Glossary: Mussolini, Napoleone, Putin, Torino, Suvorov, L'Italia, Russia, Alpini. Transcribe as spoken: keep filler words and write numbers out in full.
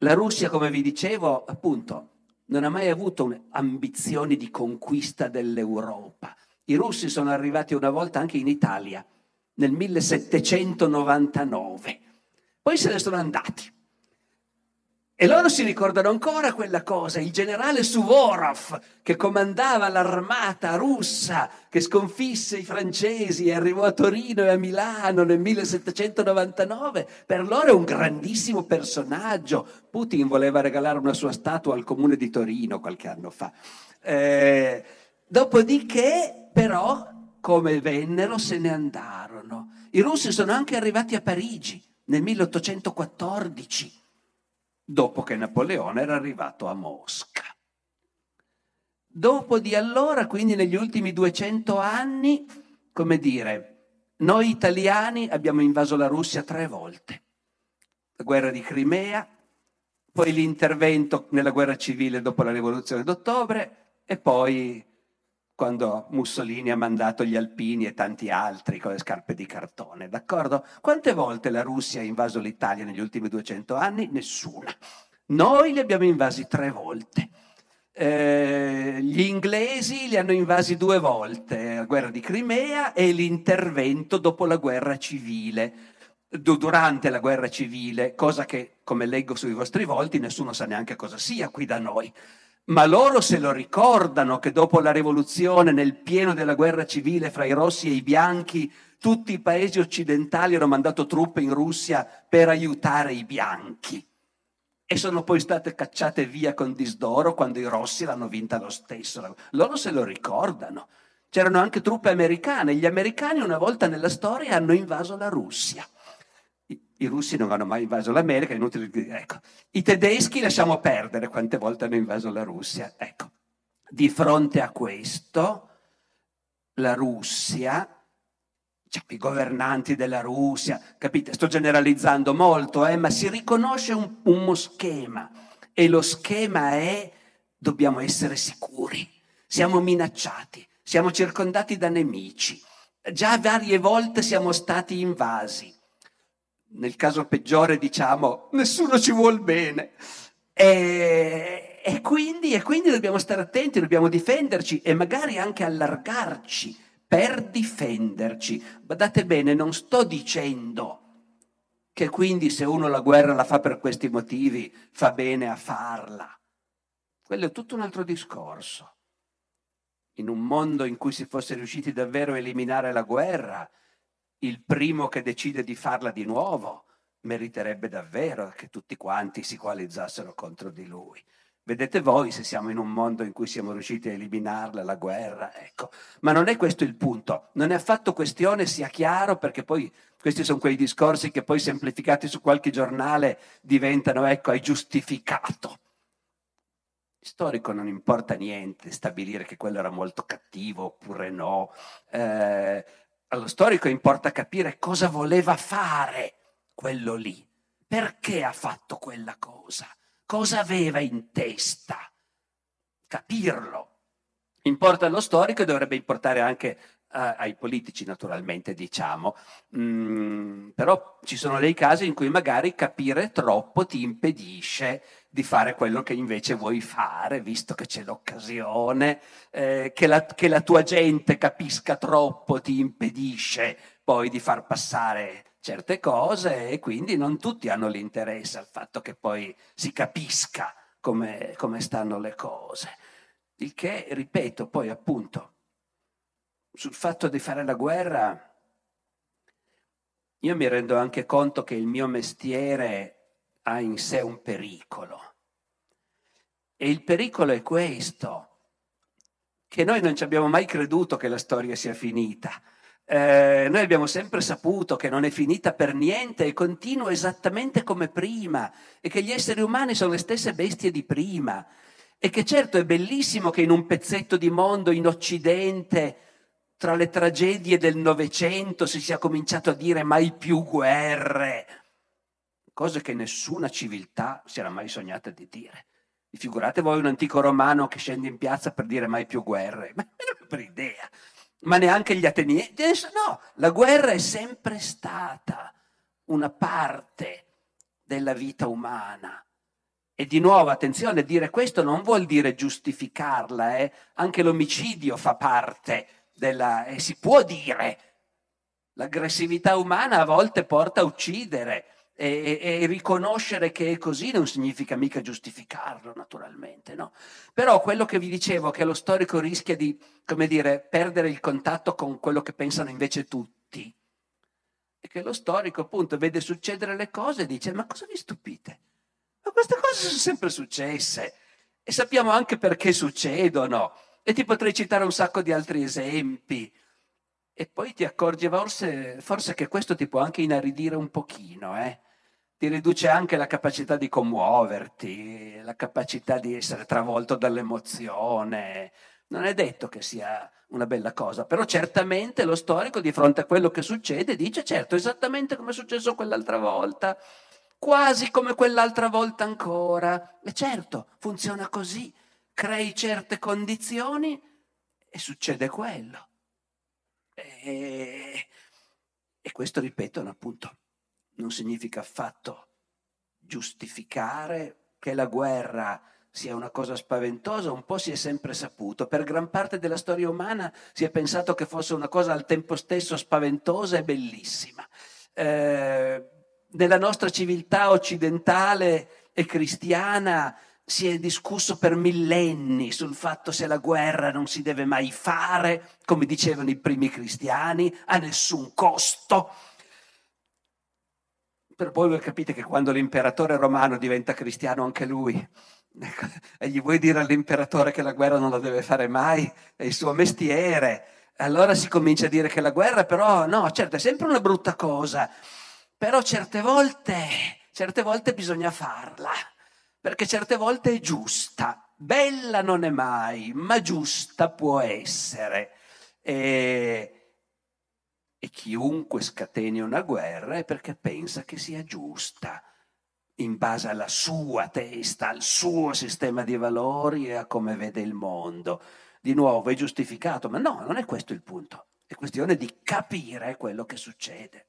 La Russia, come vi dicevo, appunto, non ha mai avuto ambizioni di conquista dell'Europa. I russi sono arrivati una volta anche in Italia, nel millesettecentonovantanove. Poi se ne sono andati. E loro si ricordano ancora quella cosa, il generale Suvorov che comandava l'armata russa che sconfisse i francesi e arrivò a Torino e a Milano nel millesettecentonovantanove, per loro è un grandissimo personaggio. Putin voleva regalare una sua statua al comune di Torino qualche anno fa. Eh, dopodiché però, come vennero, se ne andarono. I russi sono anche arrivati a Parigi nel milleottocentoquattordici. Dopo che Napoleone era arrivato a Mosca. Dopo di allora, quindi negli ultimi duecento anni, come dire, noi italiani abbiamo invaso la Russia tre volte. La guerra di Crimea, poi l'intervento nella guerra civile dopo la rivoluzione d'ottobre e poi quando Mussolini ha mandato gli Alpini e tanti altri con le scarpe di cartone, d'accordo? Quante volte la Russia ha invaso l'Italia negli ultimi duecento anni? Nessuna. Noi li abbiamo invasi tre volte. Eh, gli inglesi li hanno invasi due volte, la guerra di Crimea e l'intervento dopo la guerra civile, durante la guerra civile, cosa che, come leggo sui vostri volti, nessuno sa neanche cosa sia qui da noi. Ma loro se lo ricordano che dopo la rivoluzione, nel pieno della guerra civile fra i rossi e i bianchi, tutti i paesi occidentali hanno mandato truppe in Russia per aiutare i bianchi. E sono poi state cacciate via con disdoro quando i rossi l'hanno vinta lo stesso. Loro se lo ricordano. C'erano anche truppe americane. Gli americani una volta nella storia hanno invaso la Russia. I russi non hanno mai invaso l'America, è inutile dire, ecco. I tedeschi lasciamo perdere quante volte hanno invaso la Russia, ecco. Di fronte a questo, la Russia, cioè i governanti della Russia, capite? Sto generalizzando molto, eh, ma si riconosce un, uno schema, e lo schema è: dobbiamo essere sicuri, siamo minacciati, siamo circondati da nemici, già varie volte siamo stati invasi. Nel caso peggiore diciamo nessuno ci vuol bene e, e, quindi, e quindi dobbiamo stare attenti, dobbiamo difenderci e magari anche allargarci per difenderci. Badate bene, non sto dicendo che quindi se uno la guerra la fa per questi motivi fa bene a farla, quello è tutto un altro discorso. In un mondo in cui si fosse riusciti davvero a eliminare la guerra, il primo che decide di farla di nuovo meriterebbe davvero che tutti quanti si coalizzassero contro di lui. Vedete voi se siamo in un mondo in cui siamo riusciti a eliminarla, la guerra, ecco. Ma non è questo il punto, non è affatto questione, sia chiaro, perché poi questi sono quei discorsi che poi semplificati su qualche giornale diventano, ecco, hai giustificato. Storico non importa niente stabilire che quello era molto cattivo oppure no, eh, allo storico importa capire cosa voleva fare quello lì, perché ha fatto quella cosa, cosa aveva in testa, capirlo. Importa allo storico e dovrebbe importare anche uh, ai politici, naturalmente, diciamo. Mm, però ci sono dei casi in cui magari capire troppo ti impedisce di fare quello che invece vuoi fare, visto che c'è l'occasione, eh, che, la, che la tua gente capisca troppo ti impedisce poi di far passare certe cose e quindi non tutti hanno l'interesse al fatto che poi si capisca come, come stanno le cose. Il che, ripeto, poi appunto, sul fatto di fare la guerra, io mi rendo anche conto che il mio mestiere ha in sé un pericolo. E il pericolo è questo, che noi non ci abbiamo mai creduto che la storia sia finita. Eh, noi abbiamo sempre saputo che non è finita per niente e continua esattamente come prima e che gli esseri umani sono le stesse bestie di prima e che certo è bellissimo che in un pezzetto di mondo in Occidente tra le tragedie del Novecento si sia cominciato a dire mai più guerre. Cose che nessuna civiltà si era mai sognata di dire. Figurate voi un antico romano che scende in piazza per dire mai più guerre, ma non per idea, ma neanche gli ateniesi. No, la guerra è sempre stata una parte della vita umana E di nuovo, attenzione, dire questo non vuol dire giustificarla, eh? Anche l'omicidio fa parte della... Eh, si può dire, l'aggressività umana a volte porta a uccidere, e, e, e riconoscere che è così non significa mica giustificarlo, naturalmente, no? Però quello che vi dicevo, che lo storico rischia di, come dire, perdere il contatto con quello che pensano invece tutti, è che lo storico appunto vede succedere le cose e dice: ma cosa vi stupite? Ma queste cose sono sempre successe e sappiamo anche perché succedono, e ti potrei citare un sacco di altri esempi. E poi ti accorgi forse, forse che questo ti può anche inaridire un pochino, eh? Ti riduce anche la capacità di commuoverti, la capacità di essere travolto dall'emozione. Non è detto che sia una bella cosa, però certamente lo storico di fronte a quello che succede dice: certo, esattamente come è successo quell'altra volta, quasi come quell'altra volta ancora. E certo, funziona così, crei certe condizioni e succede quello. E, e questo, ripeto, appunto, non significa affatto giustificare che la guerra sia una cosa spaventosa. Un po' si è sempre saputo, per gran parte della storia umana si è pensato che fosse una cosa al tempo stesso spaventosa e bellissima. Eh, nella nostra civiltà occidentale e cristiana si è discusso per millenni sul fatto se la guerra non si deve mai fare, come dicevano i primi cristiani, a nessun costo. Però poi voi capite che quando l'imperatore romano diventa cristiano anche lui, e gli vuoi dire all'imperatore che la guerra non la deve fare mai, è il suo mestiere. Allora si comincia a dire che la guerra però, no, certo, è sempre una brutta cosa, però certe volte, certe volte bisogna farla, perché certe volte è giusta. Bella non è mai, ma giusta può essere. E, e chiunque scateni una guerra è perché pensa che sia giusta, in base alla sua testa, al suo sistema di valori e a come vede il mondo. Di nuovo, è giustificato, ma no, non è questo il punto. È questione di capire quello che succede.